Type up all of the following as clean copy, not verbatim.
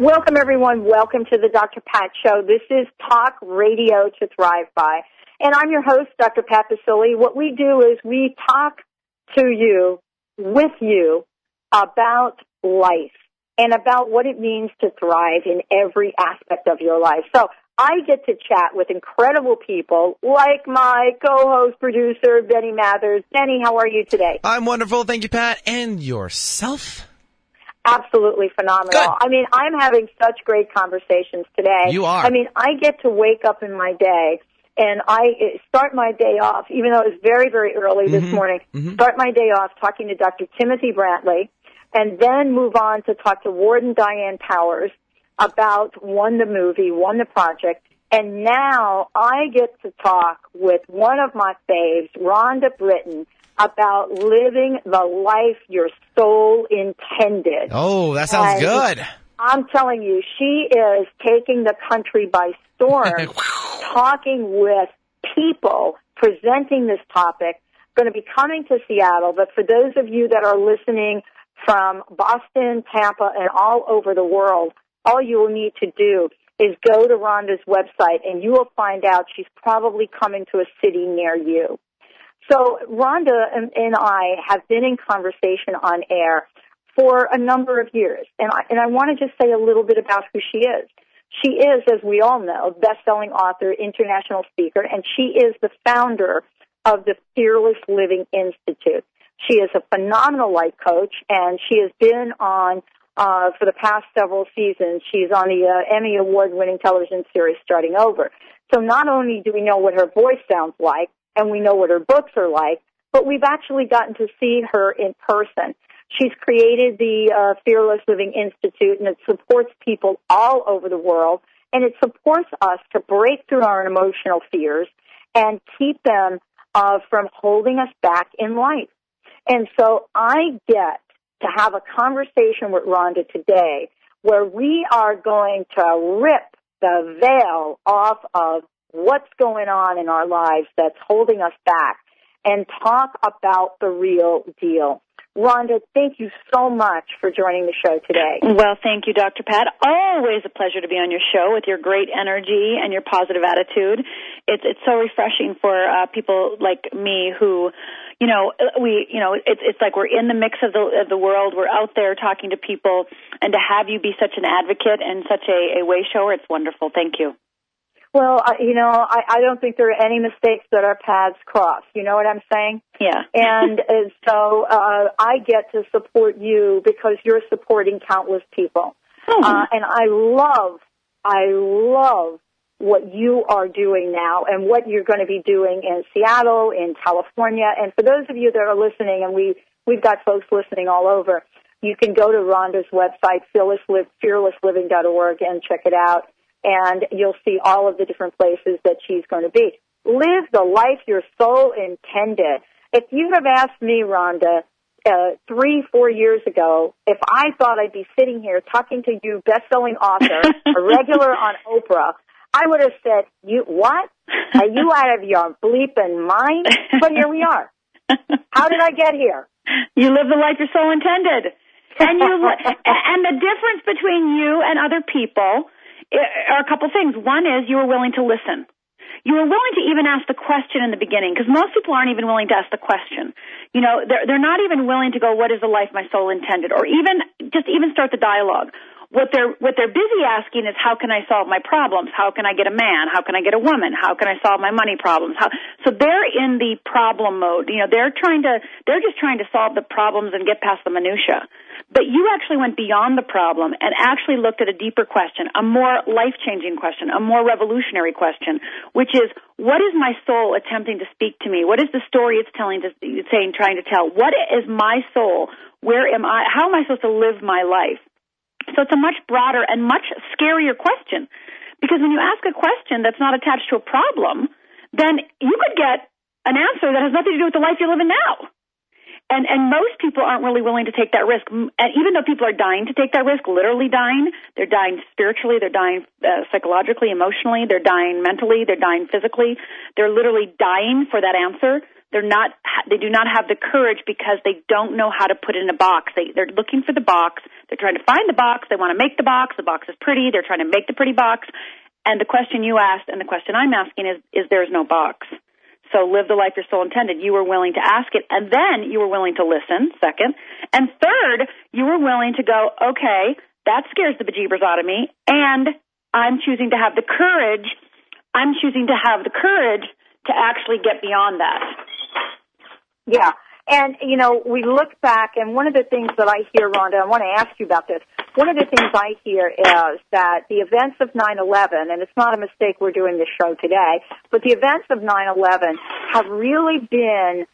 Welcome, everyone. Welcome to the Dr. Pat Show. This is Talk Radio to Thrive By. And I'm your host, Dr. Pat Basile. What we do is we talk to you, with you, about life and about what it means to thrive in every aspect of your life. So I get to chat with incredible people like my co-host, producer, Benny Mathers. Benny, how are you today? I'm wonderful. Thank you, Pat. And yourself? Absolutely phenomenal. Good. I mean, I'm having such great conversations today. You are. I mean, I get to wake up in my day, and I start my day off, even though it was very, very early this morning, start my day off talking to Dr. Timothy Brantley, and then move on to talk to Warden Diane Powers about Won the Movie, Won the Project, and now I get to talk with one of my faves, Rhonda Britten, about living the life your soul intended. Oh, that sounds good. I'm telling you, she is taking the country by storm, talking with people, presenting this topic. Going to be coming to Seattle, but for those of you that are listening from Boston, Tampa, and all over the world, all you will need to do is go to Rhonda's website, and you will find out she's probably coming to a city near you. So Rhonda and I have been in conversation on air for a number of years, and I want to just say a little bit about who she is. She is, as we all know, best-selling author, international speaker, and she is the founder of the Fearless Living Institute. She is a phenomenal life coach, and she has been on, for the past several seasons, she's on the Emmy Award-winning television series Starting Over. So not only do we know what her voice sounds like, and we know what her books are like, but we've actually gotten to see her in person. She's created the Fearless Living Institute, and it supports people all over the world, and it supports us to break through our emotional fears and keep them from holding us back in life. And so I get to have a conversation with Rhonda today where we are going to rip the veil off of what's going on in our lives that's holding us back, and talk about the real deal. Rhonda, thank you so much for joining the show today. Well, thank you, Dr. Pat. Always a pleasure to be on your show with your great energy and your positive attitude. It's so refreshing for people like me who, it's like we're in the mix of the world. We're out there talking to people, and to have you be such an advocate and such a way shower, it's wonderful. Thank you. Well, I don't think there are any mistakes that our paths cross. You know what I'm saying? Yeah. And so I get to support you because you're supporting countless people. Mm-hmm. And I love what you are doing now and what you're going to be doing in Seattle, in California. And for those of you that are listening, and we've got folks listening all over, you can go to Rhonda's website, fearlessliving.org, and check it out. And you'll see all of the different places that she's going to be. Live the life your soul intended. If you have asked me, Rhonda, 3-4 years ago, if I thought I'd be sitting here talking to you, best-selling author, a regular on Oprah, I would have said, "You what? Are you out of your bleeping mind?" But here we are. How did I get here? You live the life your soul intended. And the difference between you and other people are a couple things. One is you were willing to listen. You were willing to even ask the question in the beginning, because most people aren't even willing to ask the question. You know, they're not even willing to go, "What is the life my soul intended?" Or even start the dialogue. What they're busy asking is, how can I solve my problems? How can I get a man? How can I get a woman? How can I solve my money problems? So they're in the problem mode. You know, they're just trying to solve the problems and get past the minutia. But you actually went beyond the problem and actually looked at a deeper question, a more life-changing question, a more revolutionary question, which is, what is my soul attempting to speak to me? What is the story it's trying to tell? What is my soul? How am I supposed to live my life? So it's a much broader and much scarier question, because when you ask a question that's not attached to a problem, then you could get an answer that has nothing to do with the life you're living now. And most people aren't really willing to take that risk. And even though people are dying to take that risk, literally dying, they're dying spiritually, they're dying psychologically, emotionally, they're dying mentally, they're dying physically, they're literally dying for that answer. They do not have the courage because they don't know how to put it in a box. They're looking for the box. They're trying to find the box. They want to make the box. The box is pretty. They're trying to make the pretty box. And the question you asked and the question I'm asking is there is no box. So live the life your soul intended. You were willing to ask it, and then you were willing to listen, second. And third, you were willing to go, okay, that scares the bejeebers out of me, and I'm choosing to have the courage to actually get beyond that. Yeah, and, you know, we look back, and one of the things that I hear, Rhonda, I want to ask you about this. One of the things I hear is that the events of 9/11, and it's not a mistake we're doing this show today, but the events of 9/11 have really been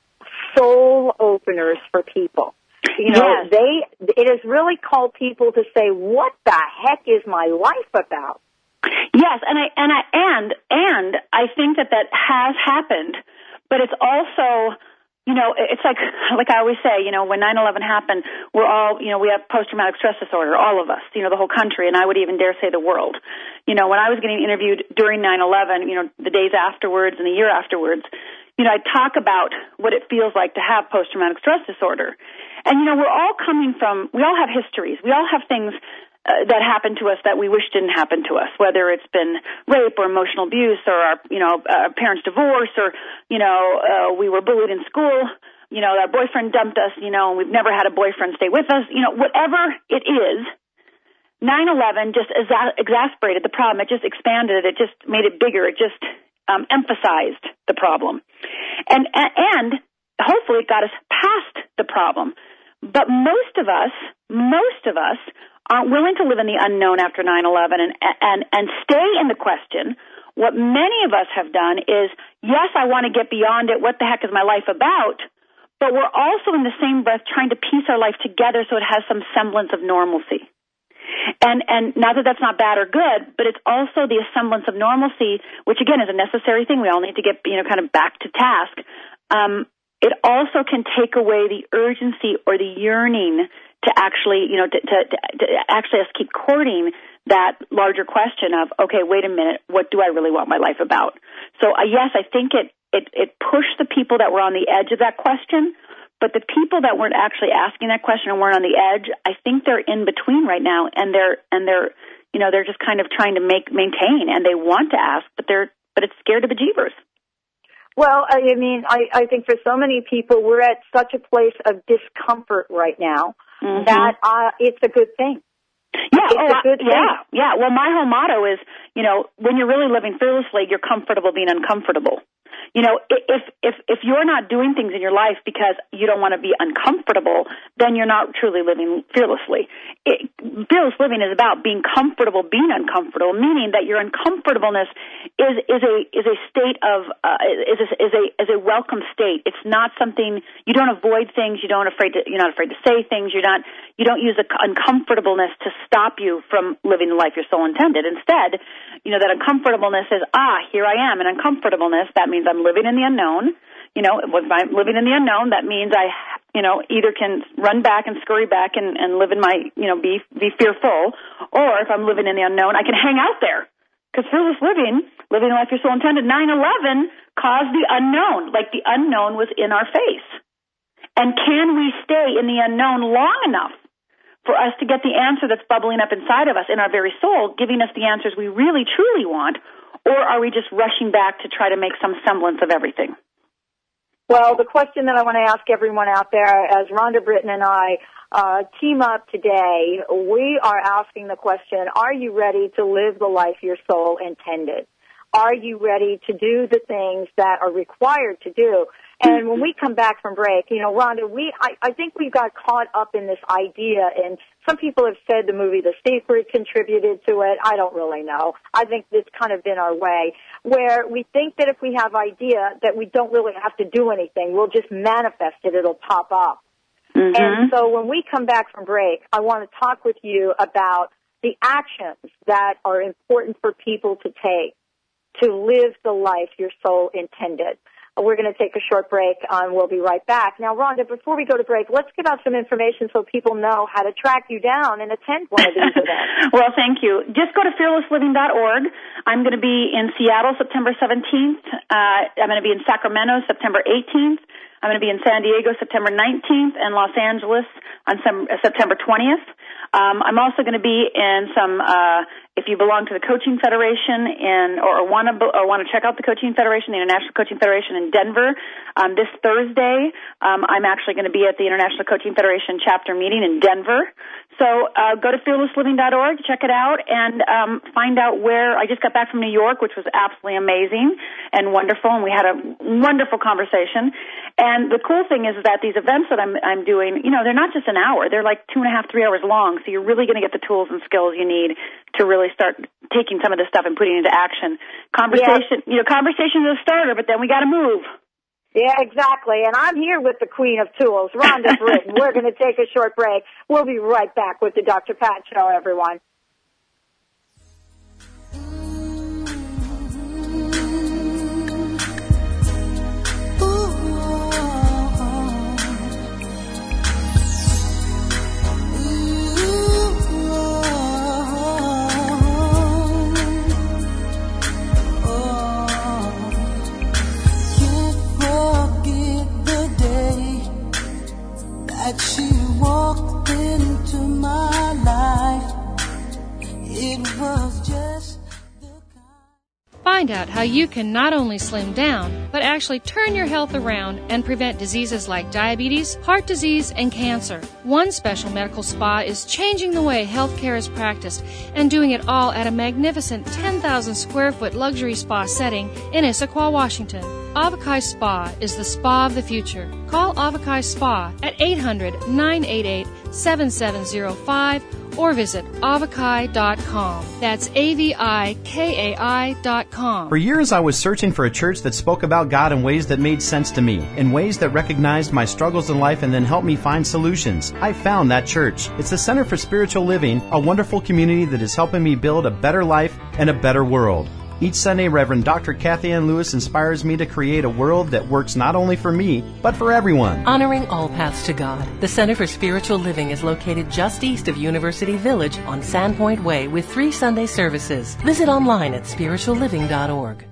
soul openers for people. You know, yes. It has really called people to say, what the heck is my life about? Yes, and I think that has happened, but it's also, you know, it's like I always say, you know, when 9/11 happened, we're all, you know, we have post-traumatic stress disorder, all of us, you know, the whole country, and I would even dare say the world. You know, when I was getting interviewed during 9/11, you know, the days afterwards and the year afterwards, you know, I talk about what it feels like to have post-traumatic stress disorder. And, you know, we all have histories. We all have things that happened to us that we wish didn't happen to us, whether it's been rape or emotional abuse or our parents' divorce or, you know, we were bullied in school, you know, our boyfriend dumped us, you know, and we've never had a boyfriend stay with us. You know, whatever it is, 9/11 just exacerbated the problem. It just expanded it. It just made it bigger. It just emphasized the problem. And hopefully it got us past the problem. But most of us aren't willing to live in the unknown after 9/11 and stay in the question. What many of us have done is, yes, I want to get beyond it. What the heck is my life about? But we're also in the same breath trying to piece our life together so it has some semblance of normalcy. And not that that's not bad or good, but it's also the semblance of normalcy, which again is a necessary thing. We all need to get, you know, kind of back to task. It also can take away the urgency or the yearning to actually, you know, to actually us keep courting that larger question of, okay, wait a minute, what do I really want my life about? So, yes, I think it pushed the people that were on the edge of that question, but the people that weren't actually asking that question and weren't on the edge, I think they're in between right now, and they're you know, they're just kind of trying to maintain, and they want to ask, but it's scared of the bejeebers. Well, I mean, I think for so many people, we're at such a place of discomfort right now. Mm-hmm. That it's a good thing. Yeah, yeah. Well, my whole motto is, you know, when you're really living fearlessly, you're comfortable being uncomfortable. You know, if you're not doing things in your life because you don't want to be uncomfortable, then you're not truly living fearlessly. Fearless living is about being comfortable, being uncomfortable, meaning that your uncomfortableness is a state of is a welcome state. It's not something you don't avoid things. You're not afraid to say things. You don't use the uncomfortableness to stop you from living the life your soul intended. Instead, you know that uncomfortableness is here I am, and uncomfortableness that means I'm living in the unknown. You know, if I'm living in the unknown, that means I, you know, either can run back and scurry back and live in my, you know, be fearful, or if I'm living in the unknown, I can hang out there. Because fearless living the life your soul intended, 9/11 caused the unknown, like the unknown was in our face. And can we stay in the unknown long enough for us to get the answer that's bubbling up inside of us in our very soul, giving us the answers we really, truly want? Or are we just rushing back to try to make some semblance of everything? Well, the question that I want to ask everyone out there, as Rhonda Britten and I team up today, we are asking the question, are you ready to live the life your soul intended? Are you ready to do the things that are required to do? And when we come back from break, you know, Rhonda, I think we got caught up in this idea, and some people have said the movie The Secret contributed to it. I don't really know. I think it's kind of been our way, where we think that if we have idea that we don't really have to do anything. We'll just manifest it. It'll pop up. Mm-hmm. And so when we come back from break, I want to talk with you about the actions that are important for people to take to live the life your soul intended. We're going to take a short break, and we'll be right back. Now, Rhonda, before we go to break, let's give out some information so people know how to track you down and attend one of these events. Well, thank you. Just go to fearlessliving.org. I'm going to be in Seattle September 17th. I'm going to be in Sacramento September 18th. I'm going to be in San Diego September 19th and Los Angeles on September 20th. I'm also going to be in some, if you belong to the Coaching Federation or want to check out the Coaching Federation, the International Coaching Federation in Denver, this Thursday, I'm actually going to be at the International Coaching Federation chapter meeting in Denver. So go to fearlessliving.org, check it out, and find out where. I just got back from New York, which was absolutely amazing and wonderful, and we had a wonderful conversation. And the cool thing is that these events that I'm doing, you know, they're not just an hour. They're like 2.5, 3 hours long, so you're really going to get the tools and skills you need to really start taking some of this stuff and putting it into action. Conversation, yeah. You know, conversation is a starter, but then we got to move. Yeah, exactly. And I'm here with the queen of tools, Rhonda Britten. We're going to take a short break. We'll be right back with the Dr. Pat Show, everyone. She walked into my life. It was just the kind. Find out how you can not only slim down, but actually turn your health around and prevent diseases like diabetes, heart disease, and cancer. One Special Medical Spa is changing the way healthcare is practiced and doing it all at a magnificent 10,000 square foot luxury spa setting in Issaquah, Washington. Avakai Spa is the spa of the future. Call Avakai Spa at 800-988-7705 or visit avakai.com. That's AVIKAI.com. For years, I was searching for a church that spoke about God in ways that made sense to me, in ways that recognized my struggles in life and then helped me find solutions. I found that church. It's the Center for Spiritual Living, a wonderful community that is helping me build a better life and a better world. Each Sunday, Reverend Dr. Kathy Ann Lewis inspires me to create a world that works not only for me, but for everyone. Honoring all paths to God, the Center for Spiritual Living is located just east of University Village on Sandpoint Way with 3 Sunday services. Visit online at spiritualliving.org.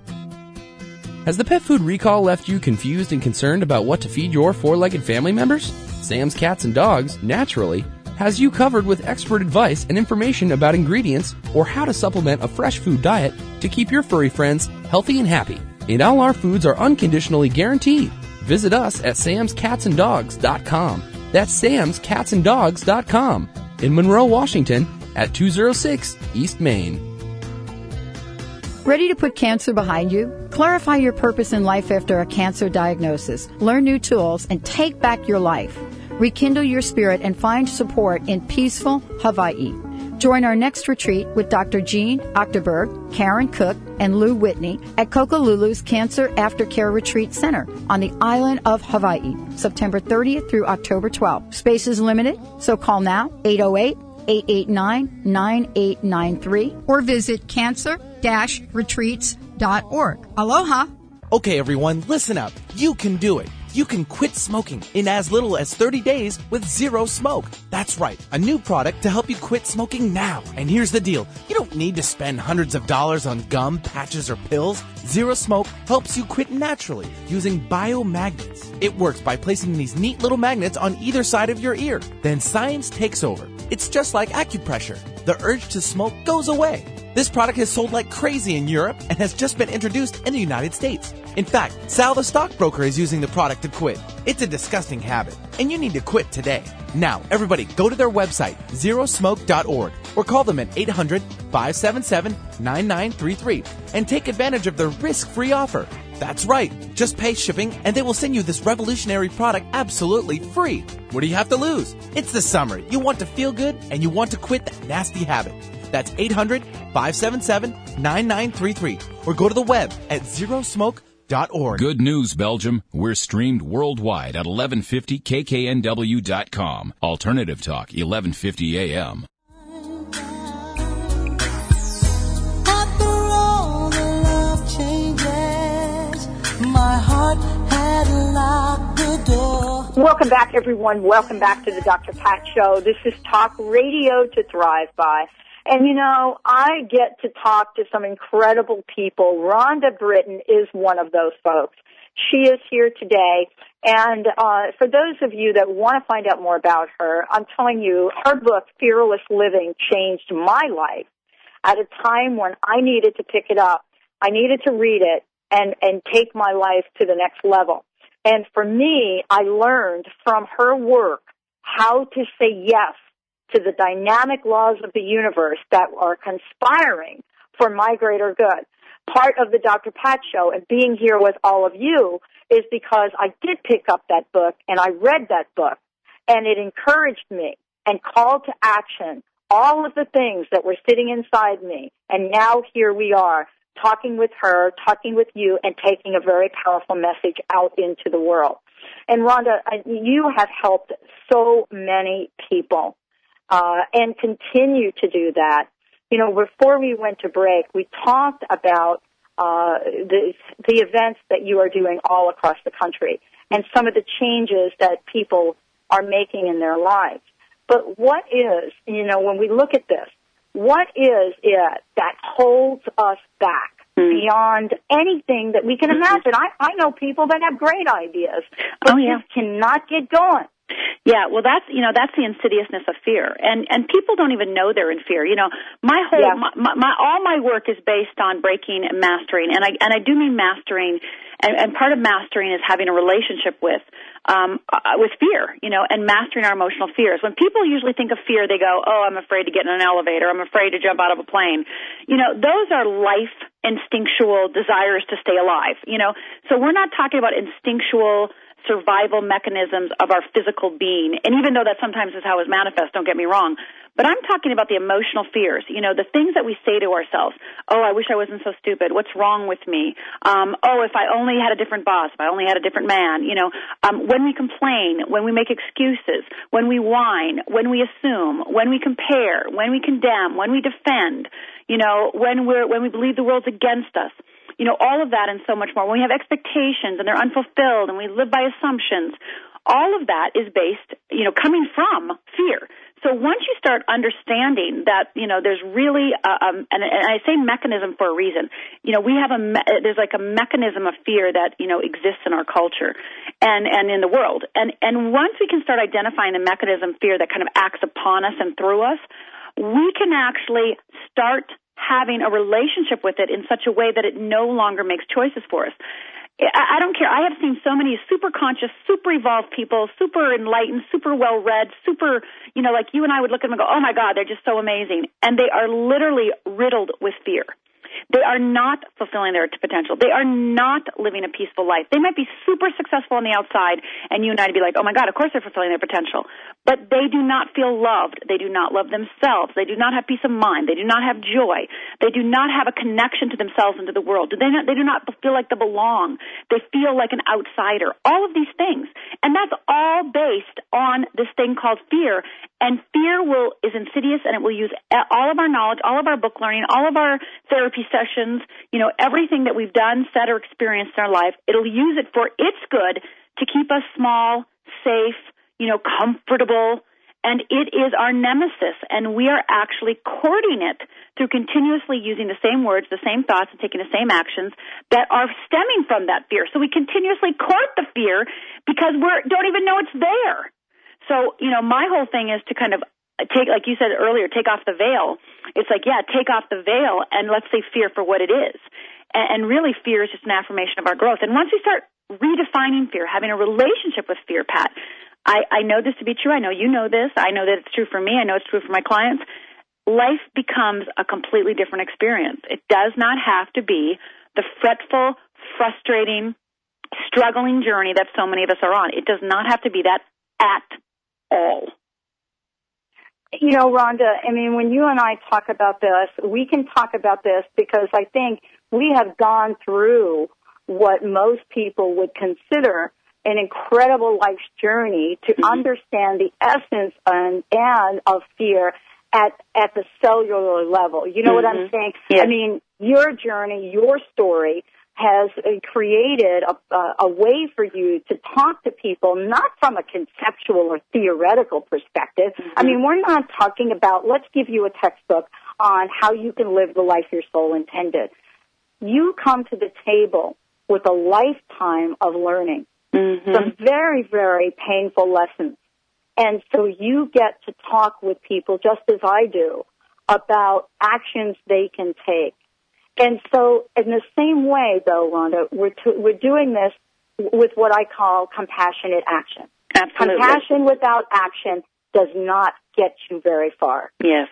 Has the pet food recall left you confused and concerned about what to feed your 4-legged family members? Sam's Cats and Dogs, naturally, has you covered with expert advice and information about ingredients or how to supplement a fresh food diet to keep your furry friends healthy and happy. And all our foods are unconditionally guaranteed. Visit us at samscatsanddogs.com. That's samscatsanddogs.com in Monroe, Washington at 206 East Main. Ready to put cancer behind you? Clarify your purpose in life after a cancer diagnosis. Learn new tools and take back your life. Rekindle your spirit and find support in peaceful Hawaii. Join our next retreat with Dr. Jean Octoberg, Karen Cook, and Lou Whitney at Kokolulu's Cancer Aftercare Retreat Center on the island of Hawaii, September 30th through October 12th. Space is limited, so call now, 808-889-9893, or visit cancer-retreats.org. Aloha! Okay, everyone, listen up. You can do it. You can quit smoking in as little as 30 days with Zero Smoke. That's right, a new product to help you quit smoking now. And here's the deal. You don't need to spend hundreds of dollars on gum, patches, or pills. Zero Smoke helps you quit naturally using biomagnets. It works by placing these neat little magnets on either side of your ear. Then science takes over. It's just like acupressure. The urge to smoke goes away. This product has sold like crazy in Europe and has just been introduced in the United States. In fact, Sal the stockbroker is using the product to quit. It's a disgusting habit, and you need to quit today. Now, everybody, go to their website, zerosmoke.org, or call them at 800-577-9933 and take advantage of their risk-free offer. That's right. Just pay shipping and they will send you this revolutionary product absolutely free. What do you have to lose? It's the summer. You want to feel good and you want to quit that nasty habit. That's 800-577-9933 or go to the web at zerosmoke.org. Good news, Belgium. We're streamed worldwide at 1150kknw.com. Alternative Talk, 1150 AM. After all the love changes, my heart had locked the door. Welcome back, everyone. Welcome back to the Dr. Pat Show. This is Talk Radio to Thrive By. And, you know, I get to talk to some incredible people. Rhonda Britten is one of those folks. She is here today. And for those of you that want to find out more about her, I'm telling you, her book, Fearless Living, changed my life at a time when I needed to pick it up. I needed to read it and take my life to the next level. And for me, I learned from her work how to say yes to the dynamic laws of the universe that are conspiring for my greater good. Part of the Dr. Pat Show and being here with all of you is because I did pick up that book and I read that book, and it encouraged me and called to action all of the things that were sitting inside me. And now here we are talking with her, talking with you, and taking a very powerful message out into the world. And Rhonda, you have helped so many people. And continue to do that. You know, before we went to break, we talked about the events that you are doing all across the country and some of the changes that people are making in their lives. But what is, you know, when we look at this, what is it that holds us back beyond anything that we can imagine? I know people that have great ideas, but just cannot get going. Yeah, well, that's the insidiousness of fear, and people don't even know they're in fear. You know, my whole all my work is based on breaking and mastering, and I do mean mastering, and part of mastering is having a relationship with fear, you know, and mastering our emotional fears. When people usually think of fear, they go, "Oh, I'm afraid to get in an elevator. I'm afraid to jump out of a plane." You know, those are life instinctual desires to stay alive. You know, so we're not talking about instinctual survival mechanisms of our physical being. And even though that sometimes is how it manifests, don't get me wrong, but I'm talking about the emotional fears, you know, the things that we say to ourselves. Oh, I wish I wasn't so stupid. What's wrong with me? Oh, if I only had a different boss, if I only had a different man, you know, when we complain, when we make excuses, when we whine, when we assume, when we compare, when we condemn, when we defend, you know, when we believe the world's against us. You know, all of that and so much more. When we have expectations and they're unfulfilled and we live by assumptions, all of that is based, you know, coming from fear. So once you start understanding that, you know, there's really, and I say mechanism for a reason. You know, we have there's like a mechanism of fear that, you know, exists in our culture and in the world. And once we can start identifying the mechanism fear that kind of acts upon us and through us, we can actually start having a relationship with it in such a way that it no longer makes choices for us. I don't care. I have seen so many super conscious, super evolved people, super enlightened, super well read, super, you know, like you and I would look at them and go, oh my God, they're just so amazing. And they are literally riddled with fear. They are not fulfilling their potential. They are not living a peaceful life. They might be super successful on the outside, and you and I would be like, oh, my God, of course they're fulfilling their potential. But they do not feel loved. They do not love themselves. They do not have peace of mind. They do not have joy. They do not have a connection to themselves and to the world. They do not feel like they belong. They feel like an outsider. All of these things. And that's all based on this thing called fear. And fear is insidious, and it will use all of our knowledge, all of our book learning, all of our therapy sessions, you know, everything that we've done, said, or experienced in our life. It'll use it for its good to keep us small, safe, you know, comfortable, and it is our nemesis, and we are actually courting it through continuously using the same words, the same thoughts, and taking the same actions that are stemming from that fear. So we continuously court the fear because we don't even know it's there. So, you know, my whole thing is to kind of take, like you said earlier, take off the veil. It's like, yeah, take off the veil and let's say fear for what it is. And really fear is just an affirmation of our growth. And once we start redefining fear, having a relationship with fear, Pat, I know this to be true. I know you know this. I know that it's true for me. I know it's true for my clients. Life becomes a completely different experience. It does not have to be the fretful, frustrating, struggling journey that so many of us are on. It does not have to be that at all. You know, Rhonda, I mean, when you and I talk about this, we can talk about this because I think we have gone through what most people would consider an incredible life's journey to understand the essence and of fear at the cellular level. You know what I'm saying? Yes. I mean, your journey, your story has created a way for you to talk to people, not from a conceptual or theoretical perspective. I mean, we're not talking about, let's give you a textbook on how you can live the life your soul intended. You come to the table with a lifetime of learning, some very, very painful lessons. And so you get to talk with people, just as I do, about actions they can take. And so in the same way, though, Rhonda, we're doing this with what I call compassionate action. Absolutely. Compassion without action does not get you very far. Yes.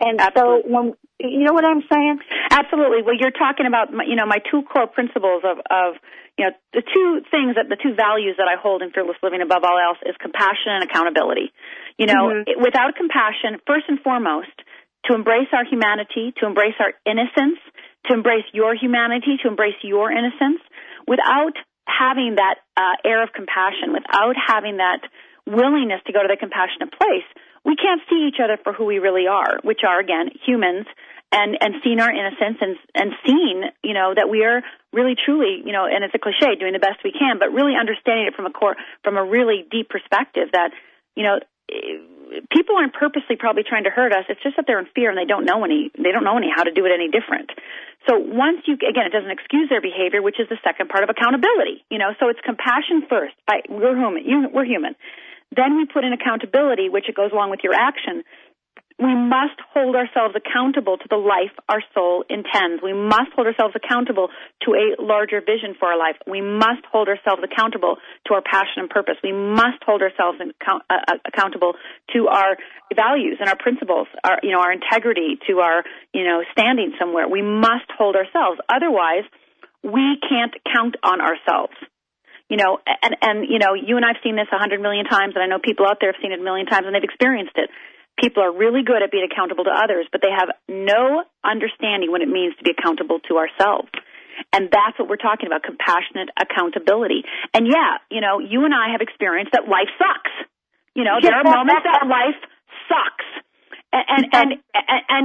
And absolutely. So, when, you know what I'm saying? Absolutely. Well, you're talking about, you know, my two core principles of, you know, the two things that, the two values that I hold in Fearless Living above all else is compassion and accountability. You know, without compassion, first and foremost, to embrace our humanity, to embrace our innocence, to embrace your humanity, to embrace your innocence, without having that air of compassion, without having that willingness to go to the compassionate place, we can't see each other for who we really are, which are, again, humans, and seeing our innocence and seeing, you know, that we are really truly, you know, and it's a cliche, doing the best we can, but really understanding it from a core, from a really deep perspective that, you know, people aren't purposely probably trying to hurt us. It's just that they're in fear and they don't know how to do it any different. So once you, again, it doesn't excuse their behavior, which is the second part of accountability, you know, so it's compassion first. We're human. Then we put in accountability, which it goes along with your action. We must hold ourselves accountable to the life our soul intends. We must hold ourselves accountable to a larger vision for our life. We must hold ourselves accountable to our passion and purpose. We must hold ourselves accountable to our values and our principles, our, you know, our integrity, to our, you know, standing somewhere. We must hold ourselves. Otherwise, we can't count on ourselves. You know, and you know, you and I've seen this 100 million times, and I know people out there have seen it a million times, and they've experienced it. People are really good at being accountable to others, but they have no understanding what it means to be accountable to ourselves. And that's what we're talking about, compassionate accountability. And, yeah, you know, you and I have experienced that life sucks. You know, there are moments that life sucks. And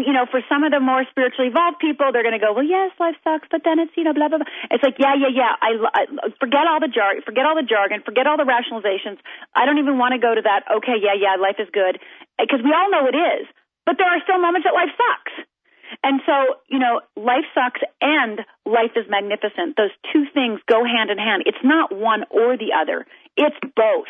you know, for some of the more spiritually evolved people, they're going to go, well, yes, life sucks, but then it's, you know, blah, blah, blah. It's like, yeah. I forget all the jargon, forget all the rationalizations. I don't even want to go to that, okay, yeah, life is good, because we all know it is. But there are still moments that life sucks. And so, you know, life sucks and life is magnificent. Those two things go hand in hand. It's not one or the other. It's both.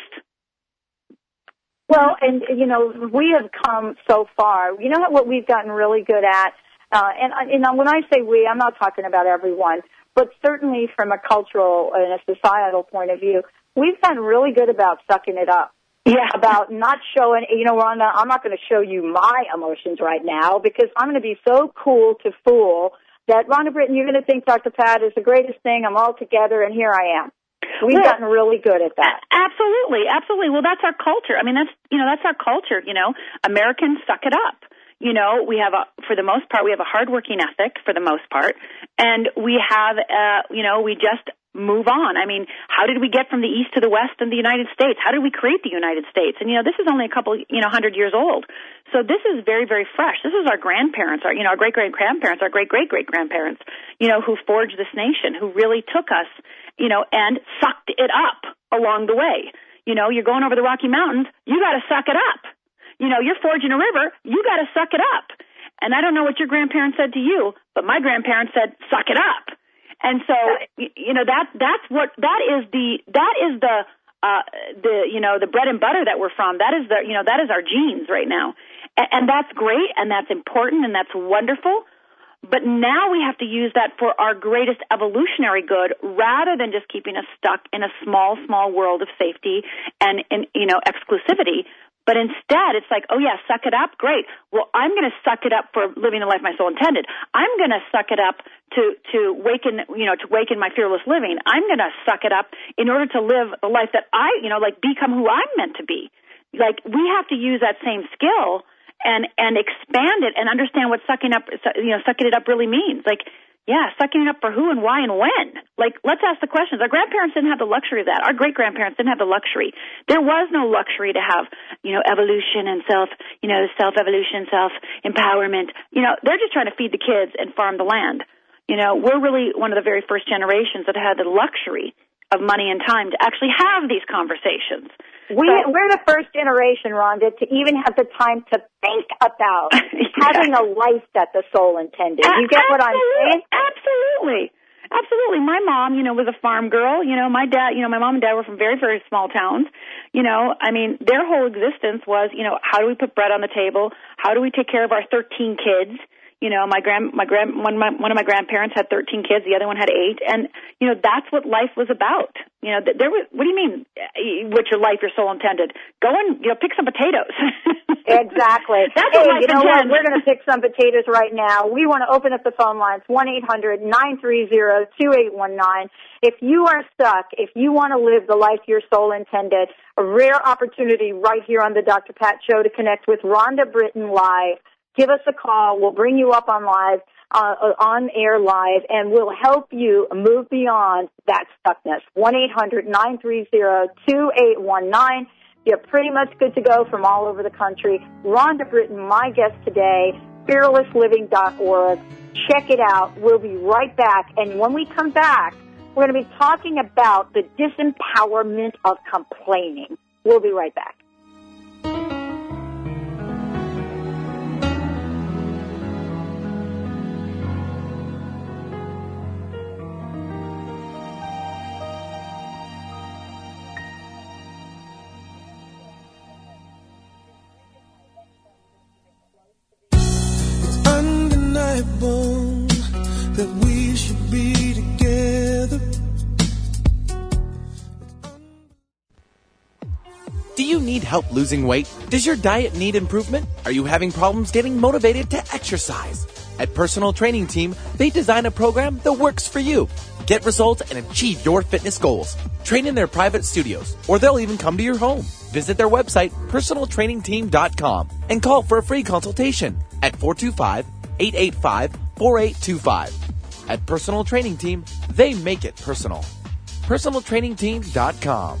Well, and, you know, we have come so far. You know what we've gotten really good at? And when I say we, I'm not talking about everyone, but certainly from a cultural and a societal point of view, we've gotten really good about sucking it up. Yeah. About not showing, you know, Rhonda, I'm not going to show you my emotions right now because I'm going to be so cool to fool that, Rhonda Britten, you're going to think Dr. Pat is the greatest thing. I'm all together, and here I am. We've gotten really good at that. Absolutely. Well, that's our culture. I mean, that's our culture, you know. Americans suck it up. You know, we have, for the most part, we have a hardworking ethic, for the most part, and we have, you know, we just move on. I mean, how did we get from the East to the West in the United States? How did we create the United States? And, you know, this is only a couple, you know, 100 years old. So this is very, very fresh. This is our grandparents, our, you know, our great-great-grandparents, our great-great-great-grandparents, you know, who forged this nation, who really took us, you know, and sucked it up along the way. You know, you're going over the Rocky Mountains, you got to suck it up. You know, you're forging a river, you got to suck it up. And I don't know what your grandparents said to you, but my grandparents said, suck it up. And so, you know, that is the bread and butter that we're from. That is the, you know, that is our genes right now. And that's great, and that's important, and that's wonderful. But now we have to use that for our greatest evolutionary good rather than just keeping us stuck in a small world of safety and, you know, exclusivity. But instead, it's like, oh, yeah, suck it up. Great. Well, I'm going to suck it up for living the life my soul intended. I'm going to suck it up to waken my fearless living. I'm going to suck it up in order to live a life that I become who I'm meant to be. Like, we have to use that same skill and expand it and understand what sucking it up really means. Like, yeah, sucking it up for who and why and when. Like, let's ask the questions. Our grandparents didn't have the luxury of that. Our great-grandparents didn't have the luxury. There was no luxury to have, evolution and self-evolution, self-empowerment. They're just trying to feed the kids and farm the land. We're really one of the very first generations that had the luxury of money and time to actually have these conversations. We're the first generation, Rhonda, to even have the time to think about having a life that the soul intended. You get what I'm saying? Absolutely. Absolutely. My mom, was a farm girl. My dad, my mom and dad were from very, very small towns. Their whole existence was, how do we put bread on the table? How do we take care of our 13 kids? One of my grandparents had 13 kids, the other one had 8, and that's what life was about. What do you mean? With your life, your soul intended. Go and pick some potatoes. Exactly. That's what life intended. We're going to pick some potatoes right now. We want to open up the phone lines 1-800-930-2819. If you are stuck, if you want to live the life your soul intended, a rare opportunity right here on the Dr. Pat Show to connect with Rhonda Britten live. Give us a call. We'll bring you up on air live, and we'll help you move beyond that stuckness. 1-800-930-2819. You're pretty much good to go from all over the country. Rhonda Britten, my guest today, fearlessliving.org. Check it out. We'll be right back. And when we come back, we're going to be talking about the disempowerment of complaining. We'll be right back. That we should be together. Do you need help losing weight? Does your diet need improvement? Are you having problems getting motivated to exercise? At Personal Training Team, they design a program that works for you. Get results and achieve your fitness goals. Train in their private studios, or they'll even come to your home. Visit their website, personaltrainingteam.com, and call for a free consultation at 425-885-4825. At Personal Training Team, they make it personal. PersonalTrainingTeam.com.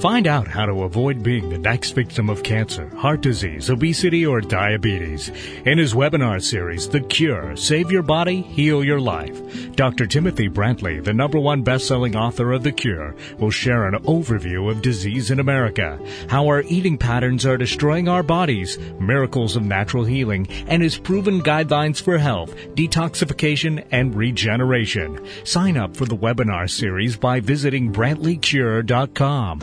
Find out how to avoid being the next victim of cancer, heart disease, obesity, or diabetes. In his webinar series, The Cure, Save Your Body, Heal Your Life, Dr. Timothy Brantley, the #1 best-selling author of The Cure, will share an overview of disease in America, how our eating patterns are destroying our bodies, miracles of natural healing, and his proven guidelines for health, detoxification, and regeneration. Sign up for the webinar series by visiting BrantleyCure.com.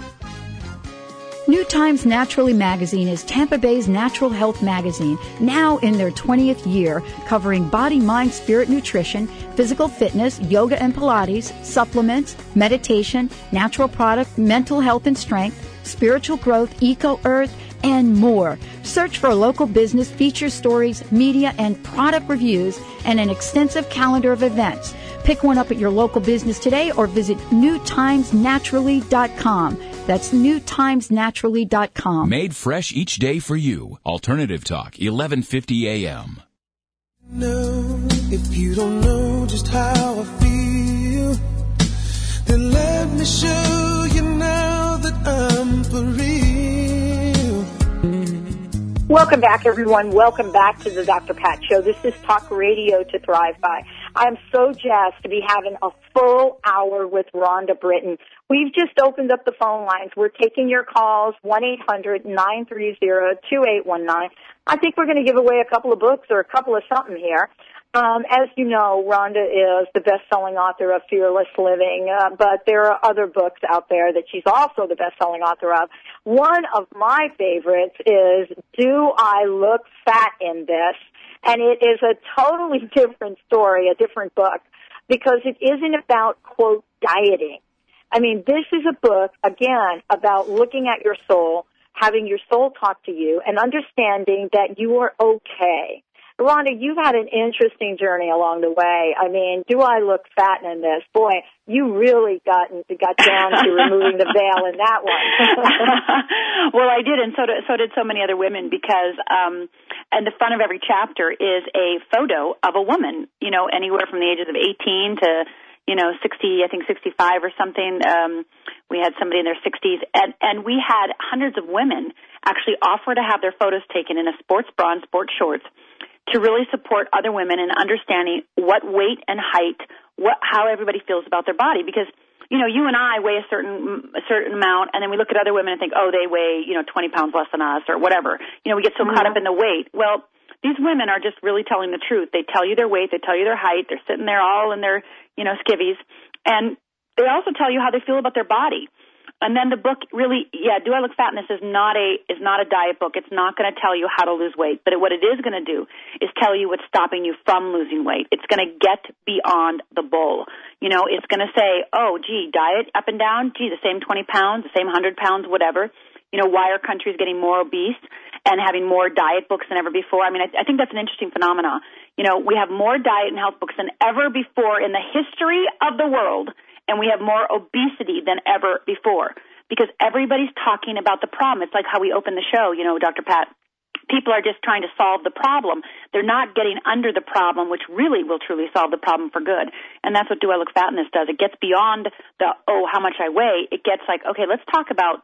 New Times Naturally magazine is Tampa Bay's natural health magazine, now in their 20th year, covering body, mind, spirit, nutrition, physical fitness, yoga and Pilates, supplements, meditation, natural product, mental health and strength, spiritual growth, eco-earth, and more. Search for local business, feature stories, media, and product reviews, and an extensive calendar of events. Pick one up at your local business today or visit newtimesnaturally.com. That's newtimesnaturally.com. Made fresh each day for you. Alternative Talk, 1150 a.m. No, if you don't know just how I feel, then let me show you now that I'm for real. Welcome back, everyone. Welcome back to the Dr. Pat Show. This is Talk Radio to Thrive By. I'm so jazzed to be having a full hour with Rhonda Britten. We've just opened up the phone lines. We're taking your calls, 1-800-930-2819. I think we're going to give away a couple of books or a couple of something here. As you know, Rhonda is the best-selling author of Fearless Living, but there are other books out there that she's also the best-selling author of. One of my favorites is Do I Look Fat in This? And it is a totally different story, a different book, because it isn't about, quote, dieting. I mean, this is a book, again, about looking at your soul, having your soul talk to you, and understanding that you are okay. Rhonda, you've had an interesting journey along the way. I mean, Do I Look Fat in This? Boy, you really got down to removing the veil in that one. Well, I did, and so did so many other women, because at the front of every chapter is a photo of a woman, you know, anywhere from the ages of 18 to, you know, 60, I think 65 or something. We had somebody in their 60s, and we had hundreds of women actually offer to have their photos taken in a sports bra and sports shorts, to really support other women in understanding what weight and height, how everybody feels about their body. Because, you know, you and I weigh a certain amount, and then we look at other women and think, oh, they weigh, you know, 20 pounds less than us or whatever. You know, we get so caught up in the weight. Well, these women are just really telling the truth. They tell you their weight. They tell you their height. They're sitting there all in their, you know, skivvies. And they also tell you how they feel about their body. And then the book really, Do I Look Fat in This is not a diet book. It's not going to tell you how to lose weight. But what it is going to do is tell you what's stopping you from losing weight. It's going to get beyond the goal. You know, it's going to say, oh, gee, diet up and down, gee, the same 20 pounds, the same 100 pounds, whatever. You know, why are countries getting more obese and having more diet books than ever before? I mean, I think that's an interesting phenomenon. You know, we have more diet and health books than ever before in the history of the world. And we have more obesity than ever before, because everybody's talking about the problem. It's like how we open the show, you know, Dr. Pat. People are just trying to solve the problem. They're not getting under the problem, which really will truly solve the problem for good. And that's what Do I Look Fat in This does. It gets beyond the, oh, how much I weigh. It gets like, okay, let's just talk about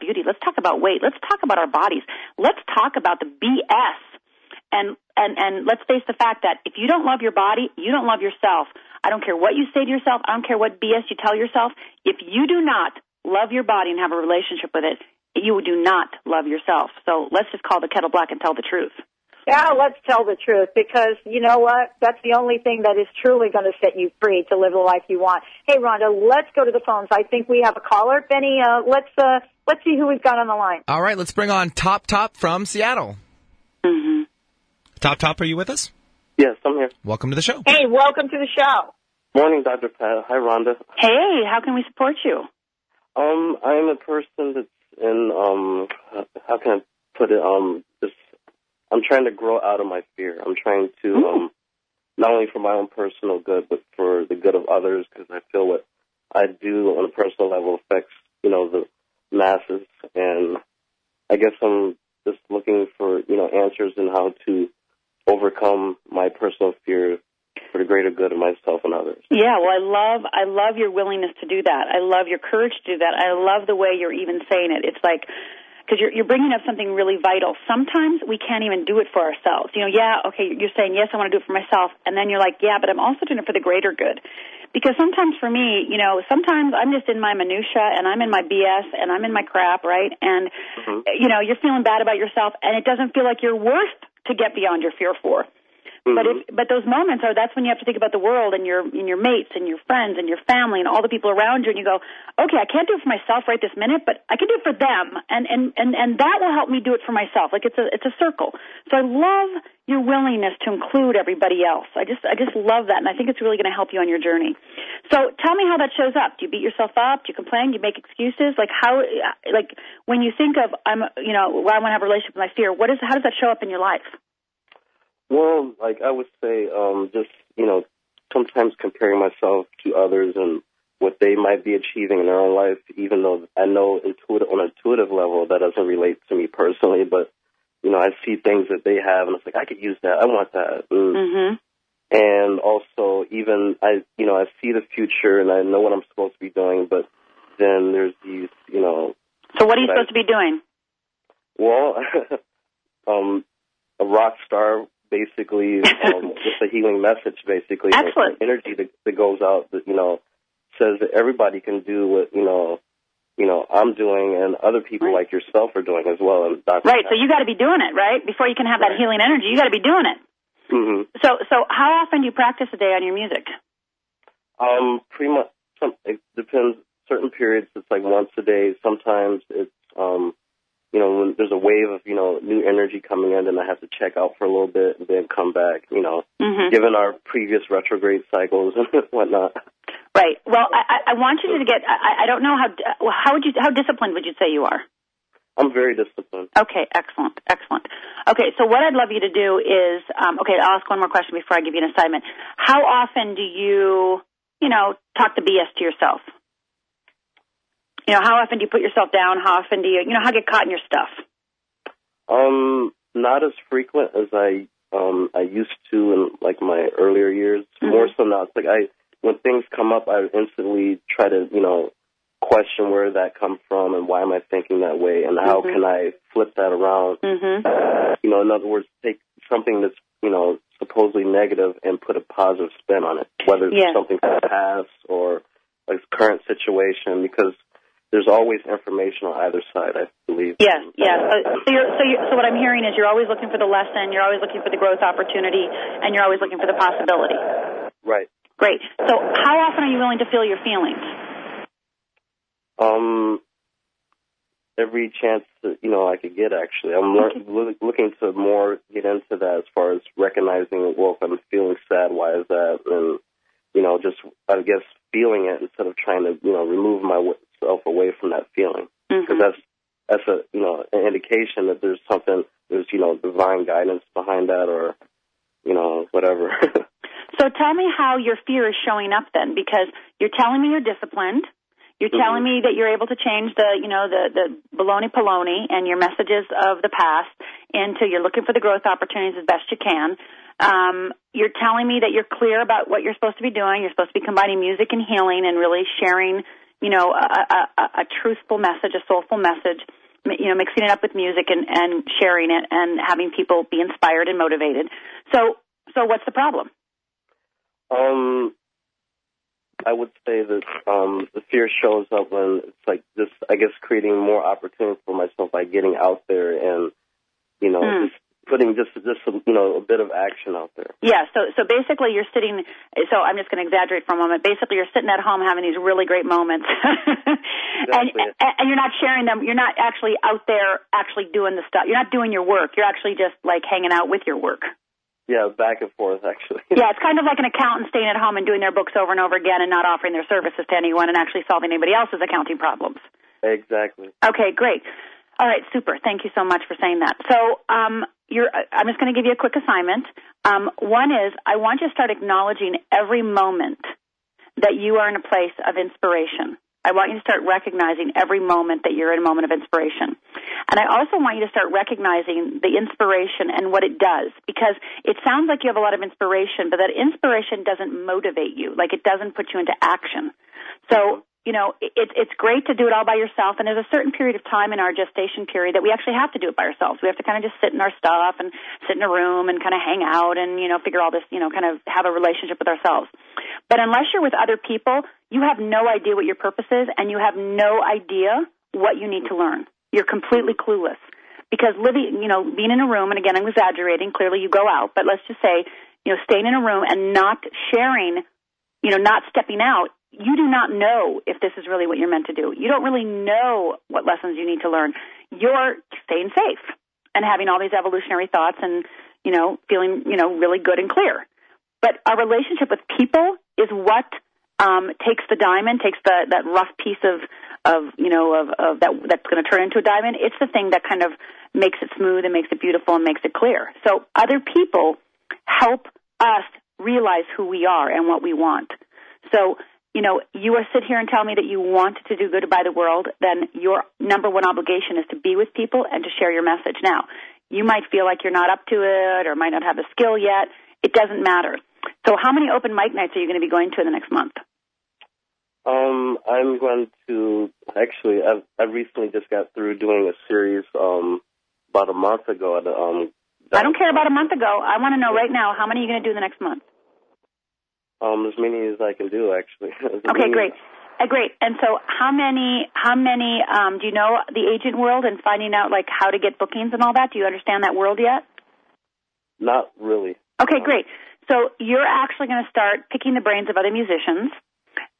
beauty. Let's talk about weight. Let's talk about our bodies. Let's talk about the BS. And let's face the fact that if you don't love your body, you don't love yourself. I don't care what you say to yourself. I don't care what BS you tell yourself. If you do not love your body and have a relationship with it, you do not love yourself. So let's just call the kettle black and tell the truth. Yeah, let's tell the truth, because you know what? That's the only thing that is truly going to set you free to live the life you want. Hey, Rhonda, let's go to the phones. I think we have a caller. Benny, let's see who we've got on the line. All right, let's bring on Top from Seattle. Mm-hmm. Top, are you with us? Yes, I'm here. Welcome to the show. Hey, welcome to the show. Morning, Dr. Pat. Hi, Rhonda. Hey, how can we support you? I'm a person that's in, how can I put it, I'm trying to grow out of my fear. I'm trying to, not only for my own personal good, but for the good of others, because I feel what I do on a personal level affects, you know, the masses, and I guess I'm just looking for, you know, answers in how to overcome my personal fear for the greater good of myself and others. Yeah, well, I love your willingness to do that. I love your courage to do that. I love the way you're even saying it. It's like, because you're bringing up something really vital. Sometimes we can't even do it for ourselves. You know, yeah, okay, you're saying, yes, I want to do it for myself. And then you're like, yeah, but I'm also doing it for the greater good. Because sometimes for me, you know, sometimes I'm just in my minutia and I'm in my BS and I'm in my crap, right? And, you know, you're feeling bad about yourself and it doesn't feel like you're worth to get beyond your fear for. Mm-hmm. But those moments are, that's when you have to think about the world and your mates and your friends and your family and all the people around you, and you go, okay, I can't do it for myself right this minute, but I can do it for them, and that will help me do it for myself. Like it's a circle. So I love your willingness to include everybody else. I just love that, and I think it's really going to help you on your journey. So tell me how that shows up. Do you beat yourself up? Do you complain? Do you make excuses? Like when you think of I want to have a relationship with my fear, how does that show up in your life? Well, like I would say, sometimes comparing myself to others and what they might be achieving in their own life, even though I know on an intuitive level that doesn't relate to me personally, but, I see things that they have, and it's like, I could use that. I want that. Mm-hmm. And also, even, I see the future, and I know what I'm supposed to be doing, but then there's these, So what are you supposed to be doing? Well, a rock star, basically, just a healing message, basically. Excellent. The energy that goes out, that, says that everybody can do what, I'm doing, and other people right. like yourself are doing as well. And Dr. Right, so you got to be doing it, right? Before you can have that healing energy, you got to be doing it. Mm-hmm. So how often do you practice a day on your music? Pretty much, it depends. Certain periods, it's like once a day. Sometimes it's, when there's a wave of, new energy coming in, and I have to check out for a little bit and then come back, mm-hmm. given our previous retrograde cycles and whatnot. Right. Well, I want you to get, I don't know how disciplined would you say you are? I'm very disciplined. Okay, excellent. Okay, so what I'd love you to do is, I'll ask one more question before I give you an assignment. How often do you, talk the BS to yourself? How often do you put yourself down? How often do you, how get caught in your stuff? Not as frequent as I used to in like my earlier years. Mm-hmm. More so now. It's like when things come up, I instantly try to, question where that come from and why am I thinking that way and how mm-hmm. can I flip that around? Mm-hmm. In other words, take something that's, supposedly negative and put a positive spin on it, whether it's something from the past or a current situation, because there's always information on either side, I believe. Yes. So what I'm hearing is you're always looking for the lesson, you're always looking for the growth opportunity, and you're always looking for the possibility. Right. Great. So how often are you willing to feel your feelings? Every chance that, I could get, actually. I'm looking to more get into that as far as recognizing, well, if I'm feeling sad, why is that? And, just, I guess, feeling it instead of trying to, remove myself away from that feeling. Because mm-hmm. that's a, an indication that there's something, there's, divine guidance behind that or, whatever. So tell me how your fear is showing up then, because you're telling me you're disciplined. You're mm-hmm. telling me that you're able to change the, the baloney and your messages of the past into you're looking for the growth opportunities as best you can. You're telling me that you're clear about what you're supposed to be doing. You're supposed to be combining music and healing and really sharing, a truthful message, a soulful message, mixing it up with music and sharing it and having people be inspired and motivated. So what's the problem? I would say that the fear shows up when it's like this, I guess, creating more opportunity for myself by getting out there and, just putting a bit of action out there. Yeah, so basically you're sitting, so I'm just going to exaggerate for a moment. Basically you're sitting at home having these really great moments exactly. and you're not sharing them. You're not actually out there actually doing the stuff. You're not doing your work. You're actually just like hanging out with your work. Yeah, back and forth, actually. Yeah, it's kind of like an accountant staying at home and doing their books over and over again and not offering their services to anyone and actually solving anybody else's accounting problems. Exactly. Okay, great. All right, super. Thank you so much for saying that. So I'm just going to give you a quick assignment. One is I want you to start acknowledging every moment that you are in a place of inspiration. I want you to start recognizing every moment that you're in a moment of inspiration. And I also want you to start recognizing the inspiration and what it does, because it sounds like you have a lot of inspiration, but that inspiration doesn't motivate you, like it doesn't put you into action. So, it's great to do it all by yourself, and there's a certain period of time in our gestation period that we actually have to do it by ourselves. We have to kind of just sit in our stuff and sit in a room and kind of hang out and, figure all this, kind of have a relationship with ourselves. But unless you're with other people, you have no idea what your purpose is, and you have no idea what you need to learn. You're completely clueless because being in a room, and again, I'm exaggerating, clearly you go out, but let's just say you know, staying in a room and not sharing, you know, not stepping out, you do not know if this is really what you're meant to do. You don't really know what lessons you need to learn. You're staying safe and having all these evolutionary thoughts and, you know, feeling, you know, really good and clear. But our relationship with people is what takes the diamond, takes that rough piece of that that's going to turn into a diamond. It's the thing that kind of makes it smooth and makes it beautiful and makes it clear. So other people help us realize who we are and what we want. So, you know, you are sit here and tell me that you want to do good by the world, then your number one obligation is to be with people and to share your message. Now, you might feel like you're not up to it or might not have the skill yet. It doesn't matter. So how many open mic nights are you going to be going to in the next month? I'm going to actually, I recently just got through doing a series about a month ago. I don't care about a month ago. I want to know right now, how many are you going to do in the next month? As many as I can do, actually. Okay, great. Great. And so how many do you know the agent world and finding out, like, how to get bookings and all that? Do you understand that world yet? Not really. Okay, great. So you're actually going to start picking the brains of other musicians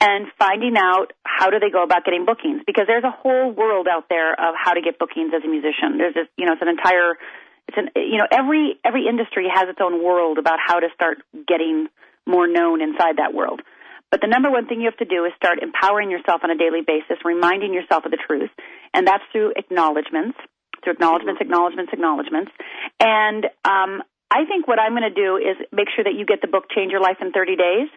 and finding out how do they go about getting bookings, because there's a whole world out there of how to get bookings as a musician. There's this, you know, every industry has its own world about how to start getting more known inside that world. But the number one thing you have to do is start empowering yourself on a daily basis, reminding yourself of the truth, and that's through acknowledgments, acknowledgments. And I think what I'm going to do is make sure that you get the book Change Your Life in 30 Days,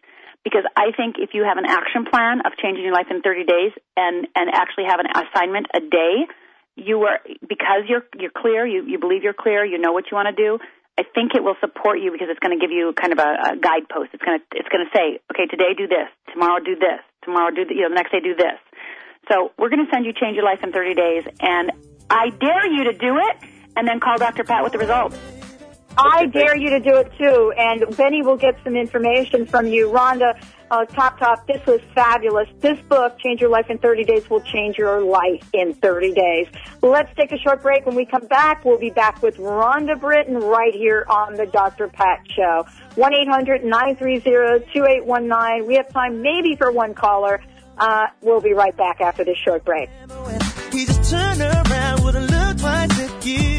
because I think if you have an action plan of changing your life in 30 days and actually have an assignment a day, you're clear, you believe you're clear, you know what you want to do, I think it will support you because it's going to give you kind of a guidepost. It's going to say, okay, today do this, tomorrow do this, the next day do this. So we're going to send you Change Your Life in 30 Days, and I dare you to do it, and then call Dr. Pat with the results. I dare you to do it too, and Benny will get some information from you. Rhonda, top, this was fabulous. This book, Change Your Life in 30 Days, will change your life in 30 days. Let's take a short break. When we come back, we'll be back with Rhonda Britten right here on the Dr. Pat Show. 1-800-930-2819. We have time maybe for one caller. We'll be right back after this short break. We just turn around with a look like you.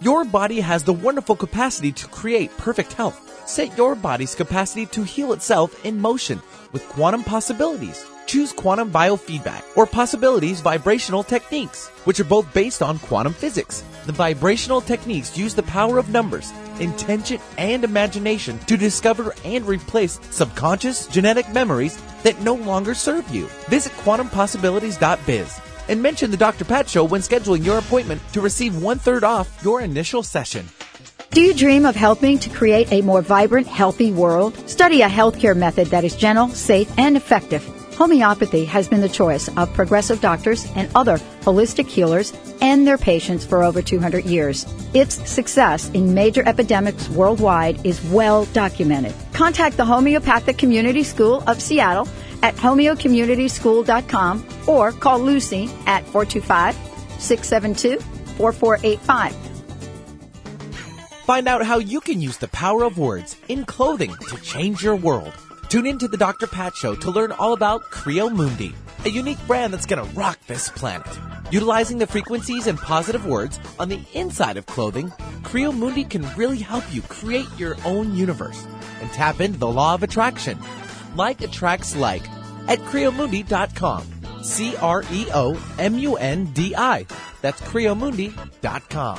Your body has the wonderful capacity to create perfect health. Set your body's capacity to heal itself in motion with quantum possibilities. Choose quantum biofeedback or possibilities vibrational techniques, which are both based on quantum physics. The vibrational techniques use the power of numbers, intention, and imagination to discover and replace subconscious genetic memories that no longer serve you. Visit quantumpossibilities.biz. and mention the Dr. Pat Show when scheduling your appointment to receive 1/3 off your initial session. Do you dream of helping to create a more vibrant, healthy world? Study a healthcare method that is gentle, safe, and effective. Homeopathy has been the choice of progressive doctors and other holistic healers and their patients for over 200 years. Its success in major epidemics worldwide is well documented. Contact the Homeopathic Community School of Seattle at homeocommunityschool.com or call Lucy at 425-672-4485. Find out how you can use the power of words in clothing to change your world. Tune in to the Dr. Pat Show to learn all about Creo Mundi, a unique brand that's going to rock this planet. Utilizing the frequencies and positive words on the inside of clothing, Creo Mundi can really help you create your own universe and tap into the law of attraction. Like attracts like at creomundi.com. CREOMUNDI. That's creomundi.com.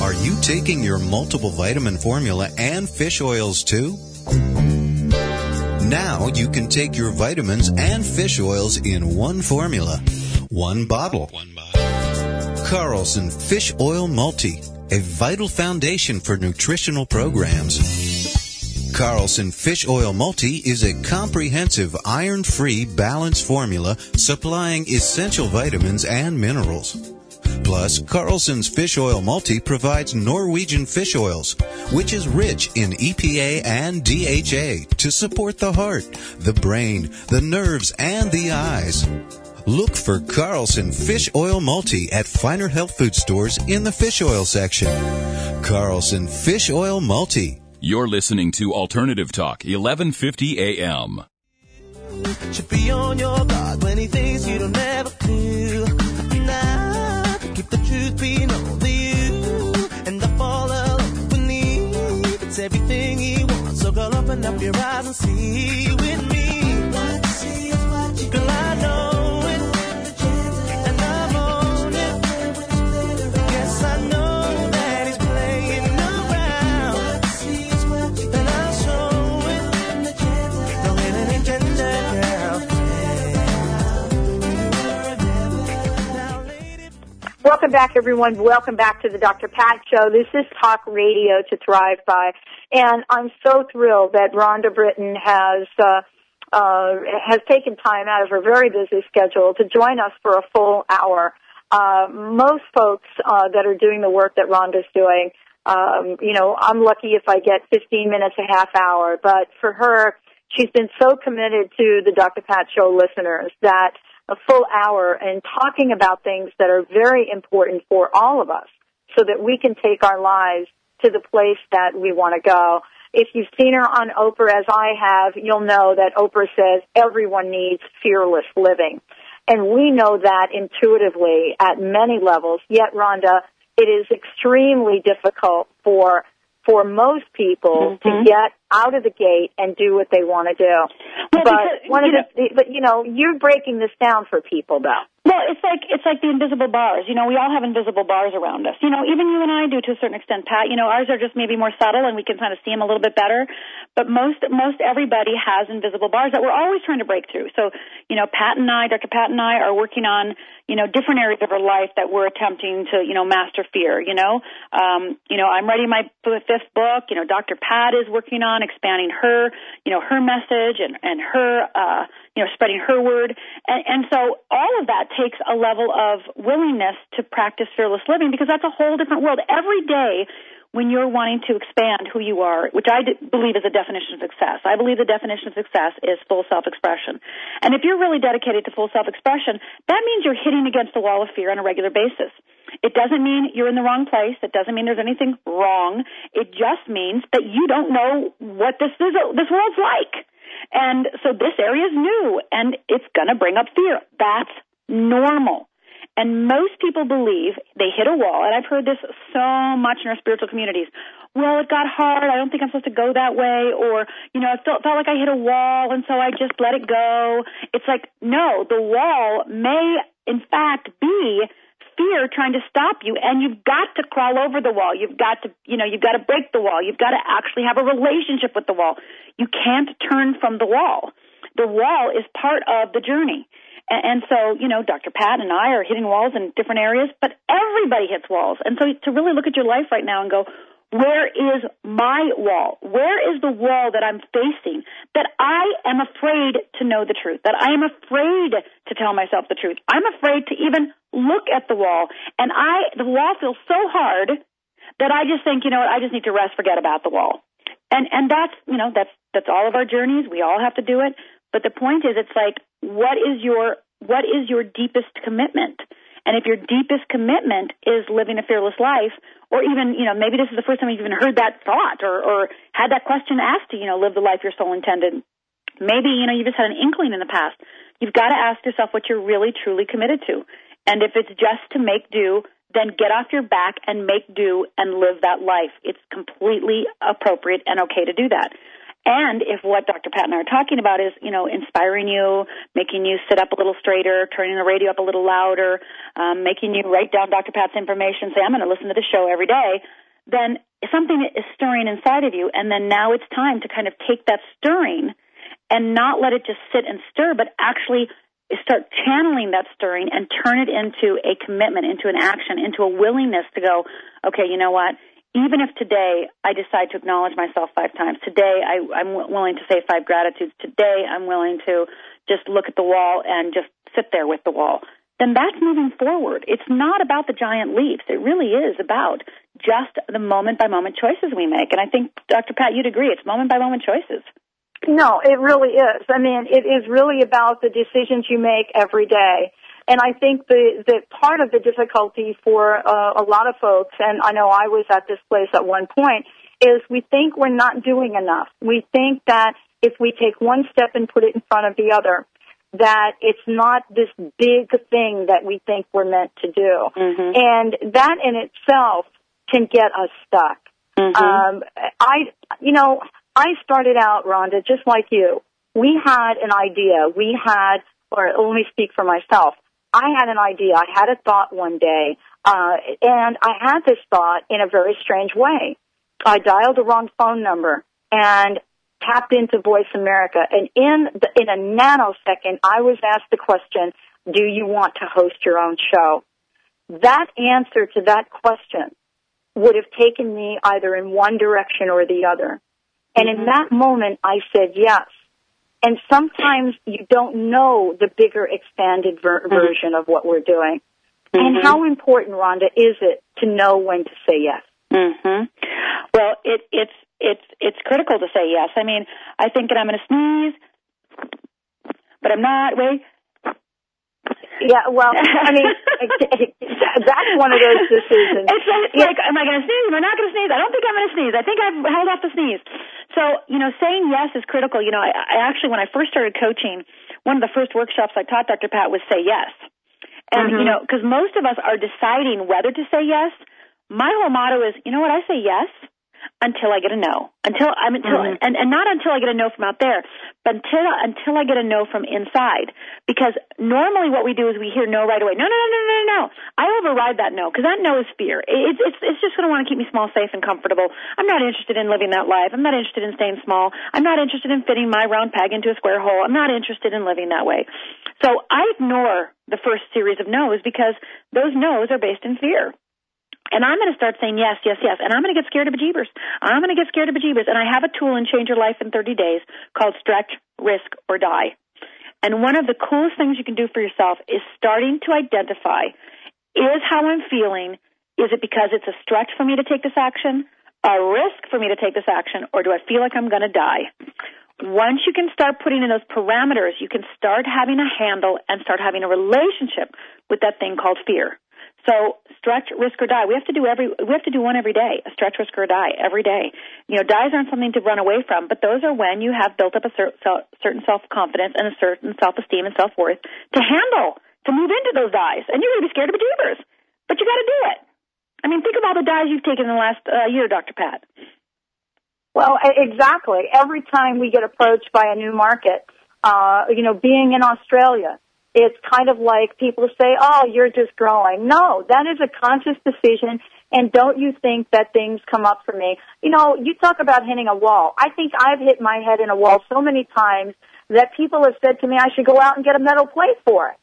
Are you taking your multiple vitamin formula and fish oils too? Now you can take your vitamins and fish oils in one formula, one bottle. Carlson Fish Oil Multi. a vital foundation for nutritional programs. Carlson Fish Oil Multi is a comprehensive, iron-free, balanced formula supplying essential vitamins and minerals. Plus, Carlson's Fish Oil Multi provides Norwegian fish oils, which is rich in EPA and DHA to support the heart, the brain, the nerves, and the eyes. Look for Carlson Fish Oil Multi at finer health food stores in the fish oil section. Carlson Fish Oil Multi. You're listening to Alternative Talk, 1150 AM. Should be on your guard when he thinks you don't ever do. Now, keep the truth being only you. And the fall of beneath, it's everything he wants. So girl, open up your eyes and see with me. What you see is what you girl, I know. Welcome back, everyone. Welcome back to the Dr. Pat Show. This is Talk Radio to Thrive By, and I'm so thrilled that Rhonda Britten has taken time out of her very busy schedule to join us for a full hour. Most folks that are doing the work that Rhonda's doing, I'm lucky if I get 15 minutes, a half hour, but for her, she's been so committed to the Dr. Pat Show listeners that a full hour and talking about things that are very important for all of us so that we can take our lives to the place that we want to go. If you've seen her on Oprah, as I have, you'll know that Oprah says everyone needs fearless living. And we know that intuitively at many levels. Yet, Rhonda, it is extremely difficult for most people to get out of the gate and do what they want to do. Well, you're breaking this down for people, though. Well, it's like the invisible bars. You know, we all have invisible bars around us. You know, even you and I do to a certain extent, Pat. You know, ours are just maybe more subtle and we can kind of see them a little bit better. But most everybody has invisible bars that we're always trying to break through. So, you know, Dr. Pat and I are working on, you know, different areas of our life that we're attempting to, you know, master fear, you know. I'm writing my fifth book. You know, Dr. Pat is working on expanding her, you know, her message and her, spreading her word. And so all of that takes a level of willingness to practice fearless living, because that's a whole different world. Every day when you're wanting to expand who you are, which I believe is a definition of success. I believe the definition of success is full self-expression. And if you're really dedicated to full self-expression, that means you're hitting against the wall of fear on a regular basis. It doesn't mean you're in the wrong place. It doesn't mean there's anything wrong. It just means that you don't know what this world's like. And so this area is new, and it's going to bring up fear. That's normal. And most people believe they hit a wall, and I've heard this so much in our spiritual communities. Well, it got hard. I don't think I'm supposed to go that way. Or, you know, I felt like I hit a wall, and so I just let it go. It's like, no, the wall may, in fact, be fear trying to stop you, and you've got to crawl over the wall. You've got to, you've got to break the wall. You've got to actually have a relationship with the wall. You can't turn from the wall. The wall is part of the journey. And so, you know, Dr. Pat and I are hitting walls in different areas, but everybody hits walls. And so to really look at your life right now and go, where is my wall? Where is the wall that I'm facing that I am afraid to know the truth, that I am afraid to tell myself the truth? I'm afraid to even look at the wall. And the wall feels so hard that I just think, you know what, I just need to rest, forget about the wall. And that's, you know, that's all of our journeys. We all have to do it. But the point is, it's like, what is your deepest commitment? And if your deepest commitment is living a fearless life, or even, you know, maybe this is the first time you've even heard that thought or had that question asked to, you know, live the life your soul intended. Maybe, you know, you just had an inkling in the past. You've got to ask yourself what you're really, truly committed to. And if it's just to make do, then get off your back and make do and live that life. It's completely appropriate and okay to do that. And if what Dr. Pat and I are talking about is, you know, inspiring you, making you sit up a little straighter, turning the radio up a little louder, making you write down Dr. Pat's information, say, I'm going to listen to the show every day, then something is stirring inside of you. And then now it's time to kind of take that stirring and not let it just sit and stir, but actually start channeling that stirring and turn it into a commitment, into an action, into a willingness to go, okay, you know what? Even if today I decide to acknowledge myself 5 times, today I'm willing to say 5 gratitudes, today I'm willing to just look at the wall and just sit there with the wall, then that's moving forward. It's not about the giant leaps. It really is about just the moment-by-moment choices we make. And I think, Dr. Pat, you'd agree, it's moment-by-moment choices. No, it really is. I mean, it is really about the decisions you make every day. And I think that part of the difficulty for a lot of folks, and I know I was at this place at one point, is we think we're not doing enough. We think that if we take one step and put it in front of the other, that it's not this big thing that we think we're meant to do. Mm-hmm. And that in itself can get us stuck. Mm-hmm. I started out, Rhonda, just like you. We had an idea. Let me speak for myself. I had an idea. I had a thought one day, and I had this thought in a very strange way. I dialed the wrong phone number and tapped into Voice America, and in a nanosecond, I was asked the question, do you want to host your own show? That answer to that question would have taken me either in one direction or the other. And in that moment, I said yes. And sometimes you don't know the bigger expanded version of what we're doing. Mm-hmm. And how important, Rhonda, is it to know when to say yes? Mm-hmm. Well, it's critical to say yes. I mean, I think that I'm going to sneeze, but I'm not. Wait. Yeah, well, I mean, that's one of those decisions. It's like, am I going to sneeze? Am I not going to sneeze? I don't think I'm going to sneeze. I think I've held off the sneeze. So, saying yes is critical. I actually, when I first started coaching, one of the first workshops I taught Dr. Pat was say yes. And, mm-hmm. Because most of us are deciding whether to say yes. My whole motto is, you know what, I say yes until I get a no. Mm-hmm. and not until I get a no from out there, but until I get a no from inside. Because normally what we do is we hear no right away. No. I override that no, because that no is fear. It's just going to want to keep me small, safe, and comfortable. I'm not interested in living that life. I'm not interested in staying small. I'm not interested in fitting my round peg into a square hole. I'm not interested in living that way. So I ignore the first series of no's because those no's are based in fear. And I'm going to start saying yes, yes, yes. And I'm going to get scared of bejeebers. And I have a tool in Change Your Life in 30 Days called Stretch, Risk, or Die. And one of the coolest things you can do for yourself is starting to identify, is how I'm feeling, is it because it's a stretch for me to take this action, a risk for me to take this action, or do I feel like I'm going to die? Once you can start putting in those parameters, you can start having a handle and start having a relationship with that thing called fear. So stretch, risk, or die. We have to do one every day. A stretch, risk, or die every day. Dies aren't something to run away from, but those are when you have built up a certain self-confidence and a certain self-esteem and self-worth to handle, to move into those dies. And you're going to be scared of bejeebers, but you got to do it. I mean, think of all the dies you've taken in the last year, Dr. Pat. Well, exactly. Every time we get approached by a new market, being in Australia, it's kind of like people say, oh, you're just growing. No, that is a conscious decision, and don't you think that things come up for me? You talk about hitting a wall. I think I've hit my head in a wall so many times that people have said to me I should go out and get a metal plate for it.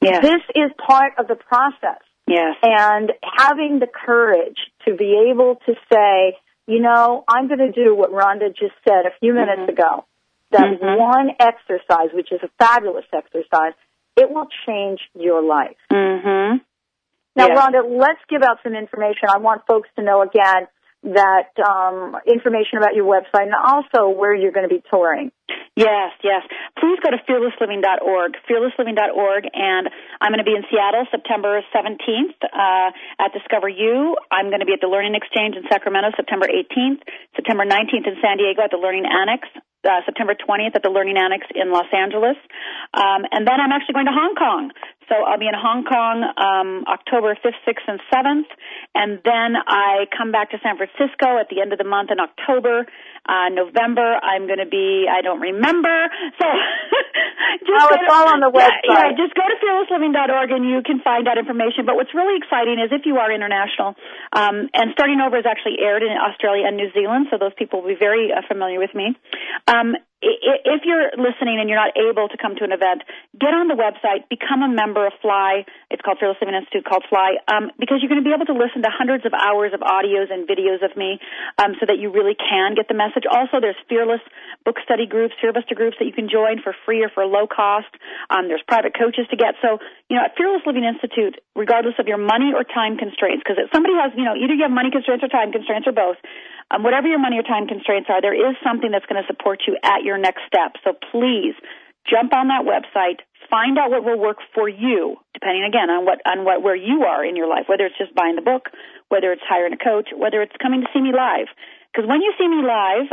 Yes. This is part of the process. Yes. And having the courage to be able to say, I'm going to do what Rhonda just said a few minutes mm-hmm. ago. That mm-hmm. one exercise, which is a fabulous exercise, it will change your life. Mm-hmm. Now, yes. Rhonda, let's give out some information. I want folks to know, again, that information about your website and also where you're going to be touring. Yes. Please go to fearlessliving.org, and I'm going to be in Seattle September 17th at Discover U. I'm going to be at the Learning Exchange in Sacramento September 18th, September 19th in San Diego at the Learning Annex, September 20th at the Learning Annex in Los Angeles. And then I'm actually going to Hong Kong. So I'll be in Hong Kong October 5th, 6th, and 7th. And then I come back to San Francisco at the end of the month in October. November, I'm going to be, I don't remember. So it's all on the website. Yeah, just go to fearlessliving.org and you can find out information. But what's really exciting is if you are international, and Starting Over is actually aired in Australia and New Zealand, so those people will be very familiar with me. if you're listening and you're not able to come to an event, get on the website, become a member of FLY. It's called Fearless Living Institute, called FLY, because you're going to be able to listen to hundreds of hours of audios and videos of me, so that you really can get the message. Also, there's Fearless book study groups, Fearbuster groups that you can join for free or for low cost. There's private coaches to get. So, you know, at Fearless Living Institute, regardless of your money or time constraints, because if somebody has, you know, either you have money constraints or time constraints or both, whatever your money or time constraints are, there is something that's going to support you at your next step. So please jump on that website, find out what will work for you, depending again on what where you are in your life, whether it's just buying the book, whether it's hiring a coach, whether it's coming to see me live. Because when you see me live,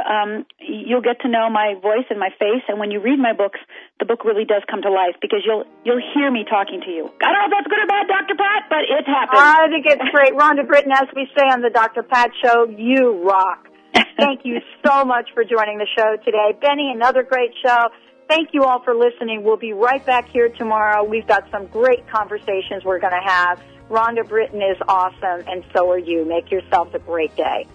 you'll get to know my voice and my face. And when you read my books, the book really does come to life because you'll hear me talking to you. I don't know if that's good or bad, Dr. Pat, but it happens. I think it's great. Rhonda Britten, as we say on the Dr. Pat Show, you rock. Thank you so much for joining the show today. Benny, another great show. Thank you all for listening. We'll be right back here tomorrow. We've got some great conversations we're going to have. Rhonda Britten is awesome, and so are you. Make yourself a great day.